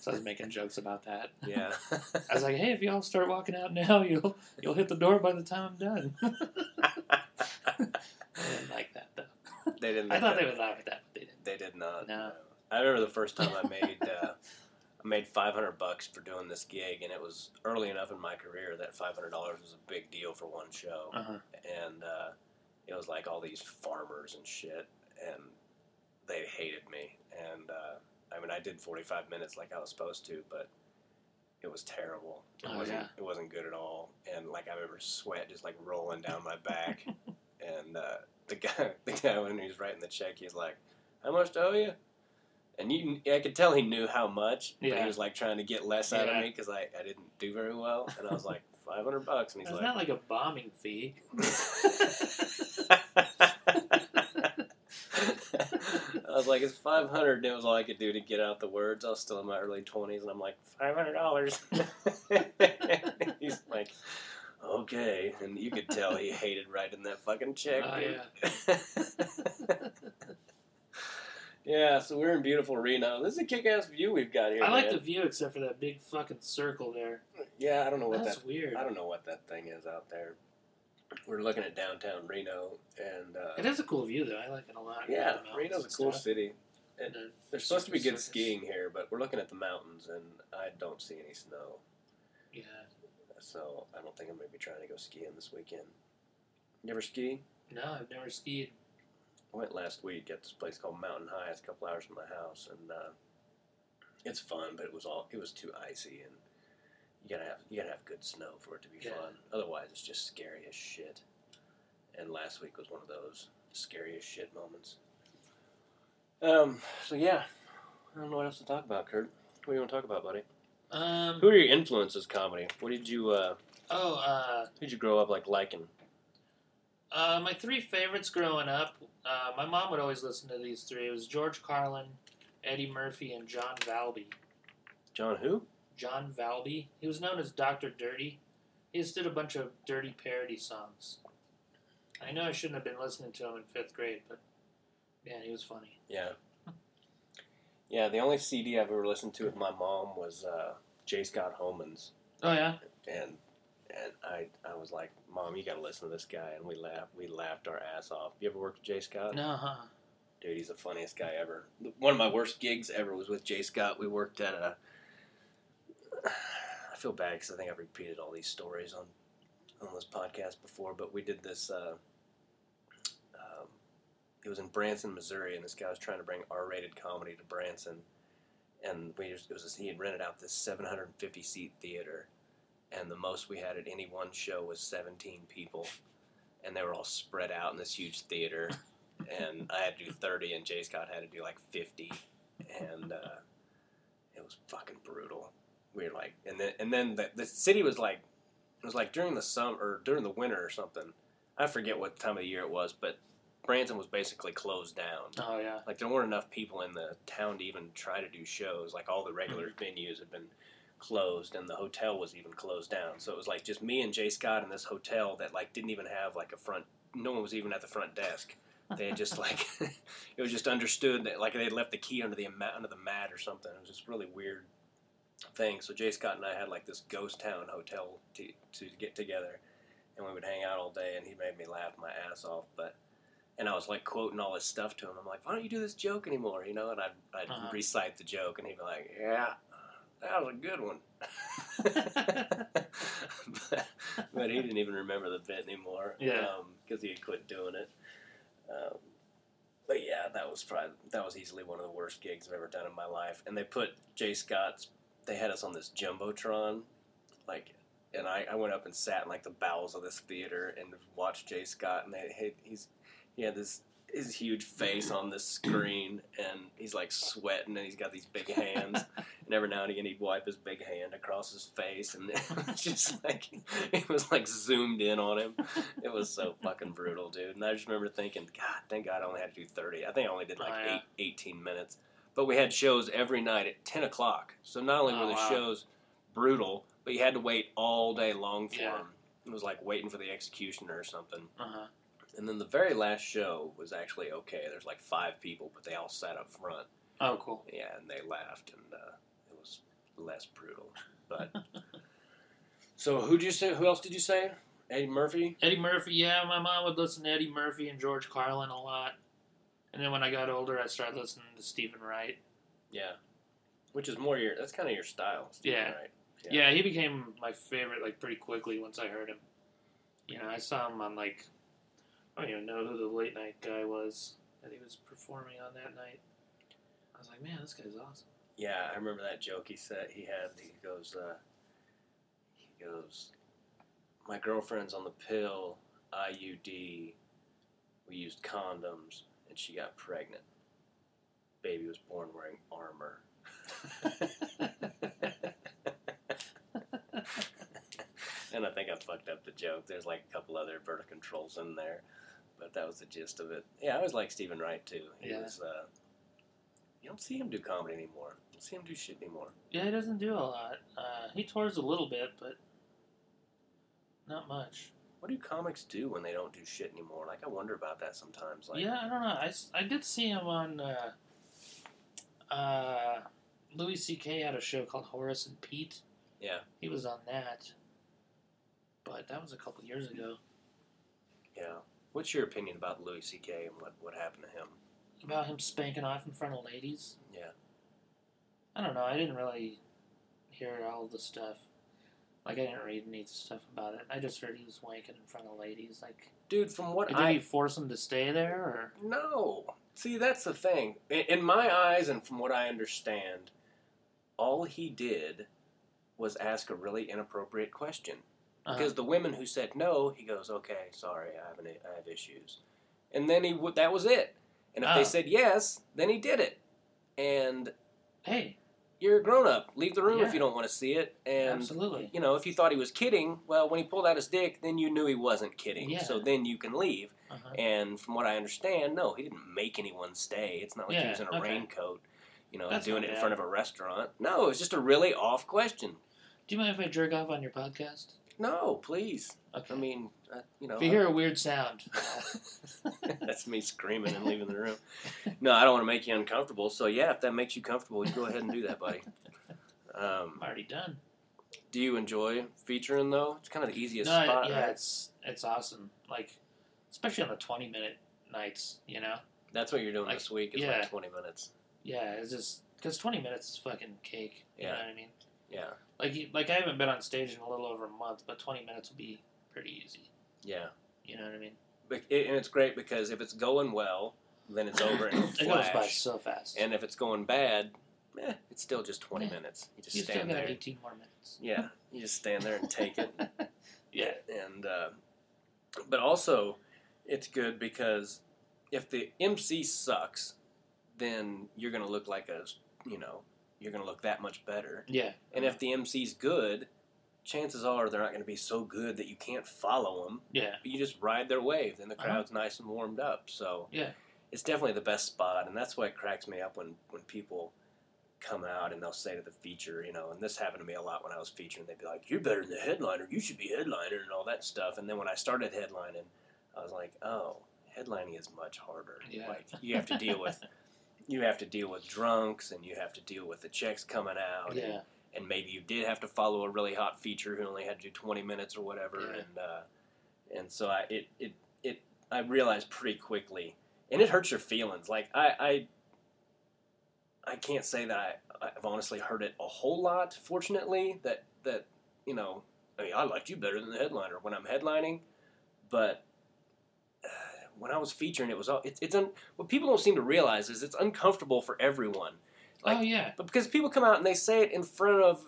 So I was making jokes about that. Yeah. I was like, hey, if y'all start walking out now, you'll hit the door by the time I'm done. They didn't like that, though. They didn't. I thought they would laugh at that, but they didn't. They did not. No. I remember the first time I made I made $500 for doing this gig, and it was early enough in my career that $500 was a big deal for one show. And it was like all these farmers and shit, and they hated me, and... I mean, I did 45 minutes like I was supposed to, but it was terrible. It wasn't good at all. And, like, I remember sweat just, like, rolling down my back. And the guy, when he was writing the check, he was like, how much to owe you? And I could tell he knew how much, but he was, like, trying to get less out of me because I didn't do very well. And I was like, $500. And he's like... It's not like a bombing fee. I was like, it's $500, and it was all I could do to get out the words. I was still in my early 20s, and I'm like, $500. He's like, okay. And you could tell he hated writing that fucking check, dude. Yeah, so we're in beautiful Reno. This is a kick-ass view we've got here, I like the view except for that big fucking circle there. Yeah, I don't know what that's weird. I don't know what that thing is out there. We're looking at downtown Reno, and it is a cool view, though. I like it a lot. Yeah, Reno's a cool city. There's supposed to be good skiing here, but we're looking at the mountains, and I don't see any snow. Yeah. So I don't think I'm going to be trying to go skiing this weekend. You ever ski? No, I've never skied. I went last week at this place called Mountain High. It's a couple hours from my house, and it's fun, but it was too icy, and you gotta have good snow for it to be fun. Otherwise, it's just scary as shit. And last week was one of those scary as shit moments. So yeah, I don't know what else to talk about, Kurt. What do you want to talk about, buddy? Who are your influences, comedy? What did you? Who did you grow up liking? My three favorites growing up. My mom would always listen to these three. It was George Carlin, Eddie Murphy, and John Valby. John who? John Valby. He was known as Dr. Dirty. He just did a bunch of dirty parody songs. I know I shouldn't have been listening to him in fifth grade, but, man, he was funny. Yeah. Yeah, the only CD I've ever listened to with my mom was Jay Scott Holman's. Oh, yeah? And I was like, Mom, you gotta listen to this guy. And we laughed our ass off. You ever worked with Jay Scott? No, huh? Dude, he's the funniest guy ever. One of my worst gigs ever was with Jay Scott. We worked at a... I feel bad because I think I've repeated all these stories on this podcast before, but we did this, it was in Branson, Missouri, and this guy was trying to bring R-rated comedy to Branson, and he had rented out this 750-seat theater, and the most we had at any one show was 17 people, and they were all spread out in this huge theater, and I had to do 30, and Jay Scott had to do 50, and it was fucking brutal. We were and then the city was it was during the summer or during the winter or something. I forget what time of the year it was, but Branson was basically closed down. Oh yeah, there weren't enough people in the town to even try to do shows. All the regular venues had been closed, and the hotel was even closed down. So it was just me and Jay Scott in this hotel that didn't even have a front. No one was even at the front desk. They had just it was just understood that they had left the key under the mat or something. It was just really weird thing. So Jay Scott and I had this ghost town hotel to get together, and we would hang out all day, and he made me laugh my ass off. But And I was like quoting all this stuff to him. I'm like, why don't you do this joke anymore? You know, and I'd recite the joke, and he'd be like, yeah, that was a good one. but he didn't even remember the bit anymore. Yeah, because he had quit doing it. But yeah, that was easily one of the worst gigs I've ever done in my life. And they put Jay Scott's. They had us on this jumbotron, like. And I went up and sat in like the bowels of this theater and watched Jay Scott, and he had his huge face on this screen, and he's like sweating, and he's got these big hands, and every now and again he'd wipe his big hand across his face, and it's just like it was like zoomed in on him. It was so fucking brutal, dude. And I just remember thinking, God, thank God I only had to do 30. I think I only did like 18 minutes, but we had shows every night at 10 o'clock. So not only were the shows brutal, but you had to wait all day long for him. It was like waiting for the executioner or something. And then the very last show was actually okay. There's like 5 people, but they all sat up front. Oh, cool. Yeah, and they laughed, and it was less brutal. But so who'd you say? Who else did you say? Eddie Murphy? Eddie Murphy, yeah. My mom would listen to Eddie Murphy and George Carlin a lot. And then when I got older, I started listening to Stephen Wright. Yeah. Which is more your... That's kind of your style, Stephen Wright. Yeah, he became my favorite, like, pretty quickly once I heard him. You know, I saw him on, like, I don't even know who the late night guy was that he was performing on that night. I was like, man, this guy's awesome. Yeah, I remember that joke he had. He goes, my girlfriend's on the pill, IUD, we used condoms, and she got pregnant. Baby was born wearing armor. And I think I fucked up the joke. There's like a couple other birth controls in there, but that was the gist of it. Yeah, I always liked Stephen Wright too. He was you don't see him do comedy anymore. You don't see him do shit anymore. Yeah, he doesn't do a lot. He tours a little bit, but not much. What do comics do when they don't do shit anymore? Like, I wonder about that sometimes. Like, yeah, I don't know. I did see him on Louis C.K. had a show called Horace and Pete. Yeah. He was on that. But that was a couple years ago. Yeah. What's your opinion about Louis C.K. and what happened to him? About him spanking off in front of ladies? Yeah. I don't know. I didn't really hear all the stuff. Like, I didn't read any stuff about it. I just heard he was wanking in front of ladies. Like, dude, from what I... Did he force him to stay there? Or? No. See, that's the thing. In my eyes and from what I understand, all he did was ask a really inappropriate question. Because the women who said no, he goes, okay, sorry, I have issues. And then that was it. And if they said yes, then he did it. And, hey, you're a grown-up. Leave the room if you don't want to see it. And, absolutely. You know, if you thought he was kidding, well, when he pulled out his dick, then you knew he wasn't kidding. Yeah. So then you can leave. And from what I understand, no, he didn't make anyone stay. It's not like he was in a raincoat, you know, and doing it in front of a restaurant. No, it was just a really off question. Do you mind if I jerk off on your podcast? No, please. Okay. I mean, you know. If you hear a weird sound. That's me screaming and leaving the room. No, I don't want to make you uncomfortable. So, yeah, if that makes you comfortable, you go ahead and do that, buddy. I'm already done. Do you enjoy featuring, though? It's kind of the easiest spot, yeah, right? It's awesome. Like, especially on the 20-minute nights, you know? That's what you're doing like, this week is like 20 minutes. Yeah, it's just, because 20 minutes is fucking cake. You know what I mean? Yeah. Like I haven't been on stage in a little over a month, but 20 minutes will be pretty easy. Yeah. You know what I mean? But and it's great because if it's going well, then it's over in a flash. It goes by so fast. And if it's going bad, it's still just 20 minutes. You just stand there. 18 more minutes. Yeah. You just stand there and take it. Yeah. And but also, it's good because if the MC sucks, then you're going to look like a, you know, you're going to look that much better. Yeah. And if the MC's good, chances are they're not going to be so good that you can't follow them. Yeah. But you just ride their wave. Then the crowd's nice and warmed up. So it's definitely the best spot. And that's why it cracks me up when people come out and they'll say to the feature, you know, and this happened to me a lot when I was featuring. They'd be like, you're better than the headliner. You should be headliner and all that stuff. And then when I started headlining, I was like, oh, headlining is much harder. Yeah. Like, you have to deal with... You have to deal with drunks, and you have to deal with the checks coming out, and maybe you did have to follow a really hot feature who only had to do 20 minutes or whatever, and so it I realized pretty quickly, and it hurts your feelings. Like, I can't say that I've honestly heard it a whole lot, fortunately, that you know, I mean, I liked you better than the headliner when I'm headlining, but when I was featuring, it was all, what people don't seem to realize is it's uncomfortable for everyone. Like, oh, yeah. But because people come out and they say it in front of,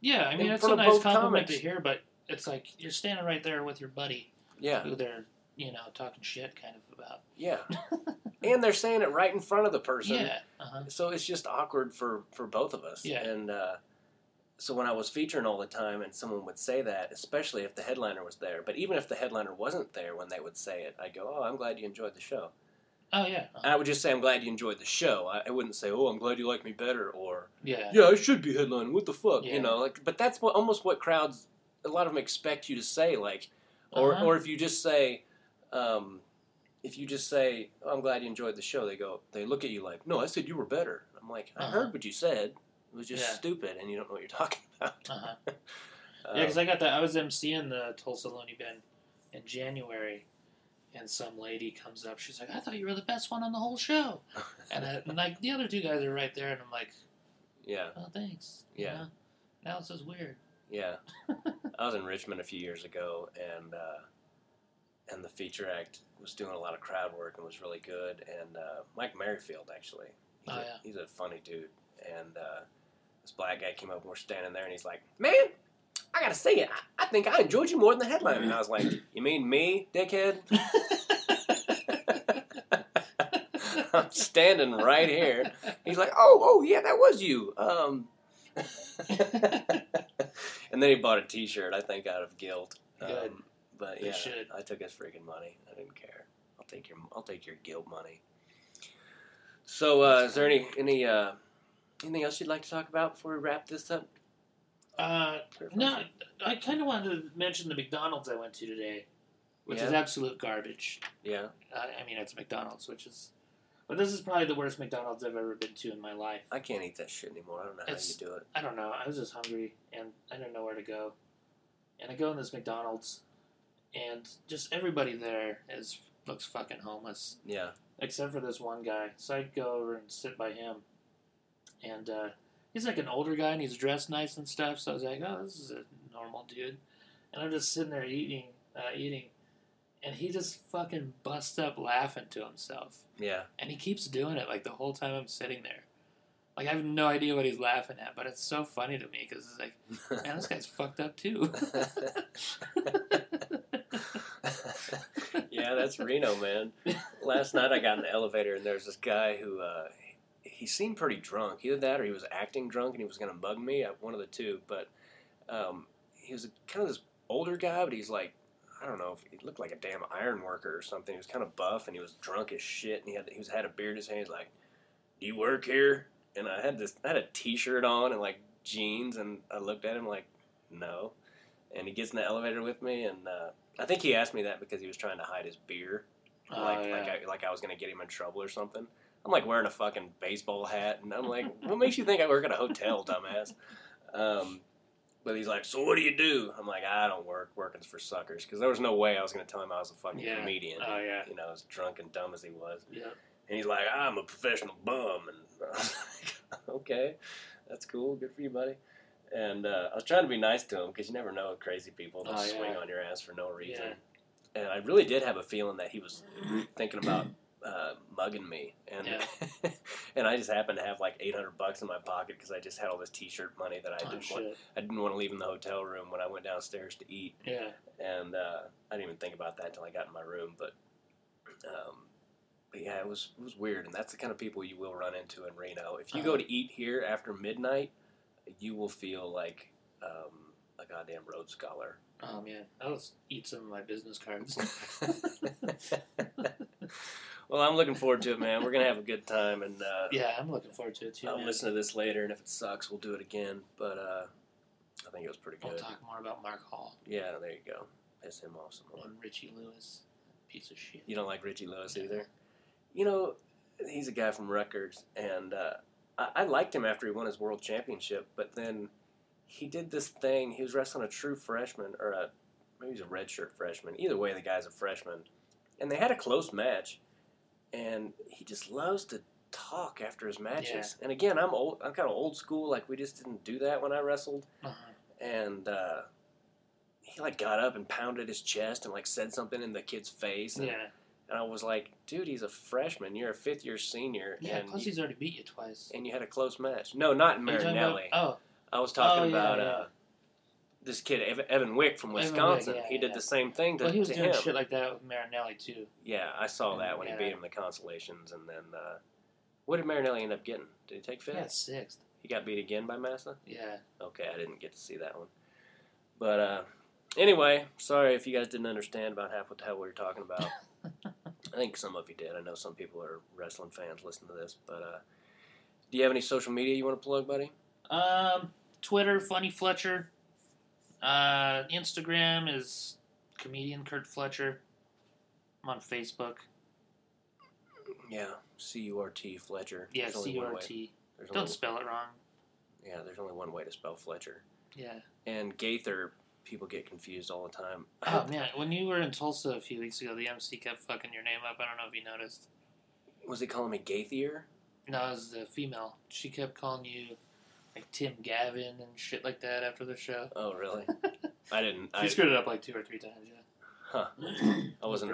yeah, I mean, it's a nice compliment to hear, but it's like you're standing right there with your buddy. Yeah. Who they're, you know, talking shit kind of about. Yeah. And they're saying it right in front of the person. Yeah. Uh-huh. So it's just awkward for both of us. Yeah. And so when I was featuring all the time and someone would say that, especially if the headliner was there, but even if the headliner wasn't there when they would say it, I'd go, oh, I'm glad you enjoyed the show. Oh, yeah. Uh-huh. I would just say, I'm glad you enjoyed the show. I wouldn't say, oh, I'm glad you like me better, or, yeah, I should be headlining, what the fuck, yeah. You know, like, but that's almost what crowds, a lot of them expect you to say, like, or uh-huh. Or if you just say, oh, I'm glad you enjoyed the show, they look at you like, no, I said you were better. I'm like, I uh-huh. heard what you said, it was just stupid, and you don't know what you're talking about. Uh-huh. Yeah, because I was emceeing the Tulsa Looney Bin in January. And some lady comes up, she's like, I thought you were the best one on the whole show. And I'm like, the other two guys are right there, and I'm like, yeah. Oh, thanks. Yeah. You know? Now it's just weird. Yeah. I was in Richmond a few years ago, and the feature act was doing a lot of crowd work and was really good. And Mike Merrifield, actually. He's a funny dude. And this black guy came up, and we're standing there, and he's like, man, I gotta say it, I think I enjoyed you more than the headliner. And I was like, you mean me, dickhead? I'm standing right here. He's like, oh, yeah, that was you. And then he bought a t-shirt, I think, out of guilt. Good. But yeah, I took his freaking money. I didn't care. I'll take your guilt money. So is there any anything else you'd like to talk about before we wrap this up? No, I kind of wanted to mention the McDonald's I went to today, which is absolute garbage. Yeah. I mean, it's McDonald's, but this is probably the worst McDonald's I've ever been to in my life. I can't eat that shit anymore. I don't know how you do it. I don't know. I was just hungry, and I didn't know where to go. And I go in this McDonald's, and just everybody there looks fucking homeless. Yeah. Except for this one guy. So I'd go over and sit by him, and, he's like an older guy, and he's dressed nice and stuff, so I was like, oh, this is a normal dude. And I'm just sitting there eating, and he just fucking busts up laughing to himself. Yeah. And he keeps doing it, like, the whole time I'm sitting there. Like, I have no idea what he's laughing at, but it's so funny to me, because it's like, man, this guy's fucked up, too. Yeah, that's Reno, man. Last night I got in the elevator, and there's this guy who, he seemed pretty drunk. Either that or he was acting drunk and he was going to mug me. One of the two. But he was kind of this older guy, but he's like, I don't know, he looked like a damn iron worker or something. He was kind of buff and he was drunk as shit. And he had a beard in his hand. He's like, do you work here? And I had a t-shirt on and like jeans. And I looked at him like, no. And he gets in the elevator with me. And I think he asked me that because he was trying to hide his beer. Like I was going to get him in trouble or something. I'm, like, wearing a fucking baseball hat, and I'm like, what makes you think I work at a hotel, dumbass? But he's like, so what do you do? I'm like, I don't work. Working's for suckers. Because there was no way I was going to tell him I was a fucking comedian. Oh, yeah. You know, as drunk and dumb as he was. Yeah. And he's like, I'm a professional bum. And I was like, okay, that's cool. Good for you, buddy. And I was trying to be nice to him, because you never know crazy people that swing on your ass for no reason. Yeah. And I really did have a feeling that he was thinking about mugging me, and and I just happened to have like $800 in my pocket because I just had all this t-shirt money that I didn't want to leave in the hotel room when I went downstairs to eat. Yeah. And I didn't even think about that until I got in my room. But yeah, it was weird, and that's the kind of people you will run into in Reno. If you go to eat here after midnight, you will feel like a goddamn Rhodes Scholar. Oh man, I'll just eat some of my business cards. Well, I'm looking forward to it, man. We're going to have a good time. And yeah, I'm looking forward to it, too. I'll listen to this later, and if it sucks, we'll do it again. But I think it was pretty good. We'll talk more about Mark Hall. Yeah, there you go. Piss him off some more. And Richie Lewis. Piece of shit. You don't like Richie Lewis either? You know, he's a guy from Rutgers, and I liked him after he won his world championship, but then he did this thing. He was wrestling a true freshman, or maybe he's a redshirt freshman. Either way, the guy's a freshman. And they had a close match. And he just loves to talk after his matches. Yeah. And again, I'm old. I'm kind of old school. Like, we just didn't do that when I wrestled. Uh-huh. And he, like, got up and pounded his chest and, like, said something in the kid's face. And, yeah. And I was like, dude, he's a freshman. You're a fifth-year senior. Yeah, and plus he's already beat you twice. And you had a close match. No, not in Marinelli. Oh. I was talking about this kid, Evan Wick from Wisconsin. Wick, yeah, he did the same thing to him. Well, he was doing shit like that with Marinelli, too. Yeah, I saw that when he beat him in the consolations. And then, what did Marinelli end up getting? Did he take fifth? Yeah, sixth. He got beat again by Massa? Yeah. Okay, I didn't get to see that one. But anyway, sorry if you guys didn't understand about half what the hell we were talking about. I think some of you did. I know some people are wrestling fans listening to this. But do you have any social media you want to plug, buddy? Twitter, Funny Fletcher. Instagram is comedian Kurt Fletcher. I'm on Facebook. Yeah, C-U-R-T, Fletcher. Yeah, C-U-R-T. Don't spell it wrong. Yeah, there's only one way to spell Fletcher. Yeah. And Gaither, people get confused all the time. Oh, man, when you were in Tulsa a few weeks ago, the MC kept fucking your name up. I don't know if you noticed. Was he calling me Gaither? No, it was the female. She kept calling you... like Tim Gavin and shit like that after the show. Oh, really? I didn't. She screwed it up like 2 or 3 times, yeah. Huh. I wasn't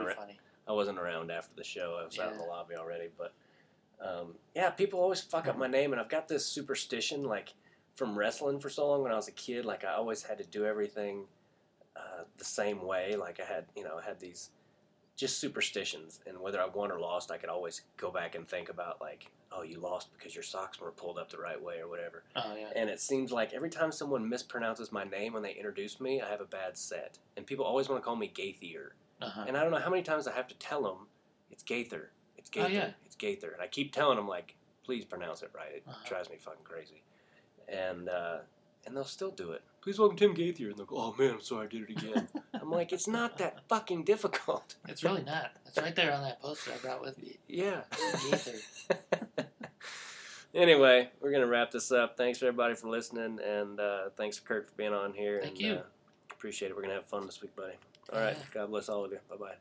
around after the show. I was out in the lobby already. But, yeah, people always fuck up my name. And I've got this superstition, like, from wrestling for so long when I was a kid. Like, I always had to do everything the same way. Like, I had these just superstitions. And whether I won or lost, I could always go back and think about, like, oh, you lost because your socks were pulled up the right way or whatever. Oh, yeah. And it seems like every time someone mispronounces my name when they introduce me, I have a bad set. And people always want to call me Gaither. Uh-huh. And I don't know how many times I have to tell them, it's Gaither. It's Gaither. Oh, yeah. It's Gaither. And I keep telling them, like, please pronounce it right. It drives me fucking crazy. And they'll still do it. Please welcome Tim Gaither. And they'll go, oh, man, I'm sorry, I did it again. I'm like, it's not that fucking difficult. It's really not. It's right there on that poster I brought with me. Yeah. Gaither. Anyway, we're going to wrap this up. Thanks, everybody, for listening. And thanks, Kurt, for being on here. Thank you. Appreciate it. We're going to have fun this week, buddy. All right. God bless all of you. Bye-bye.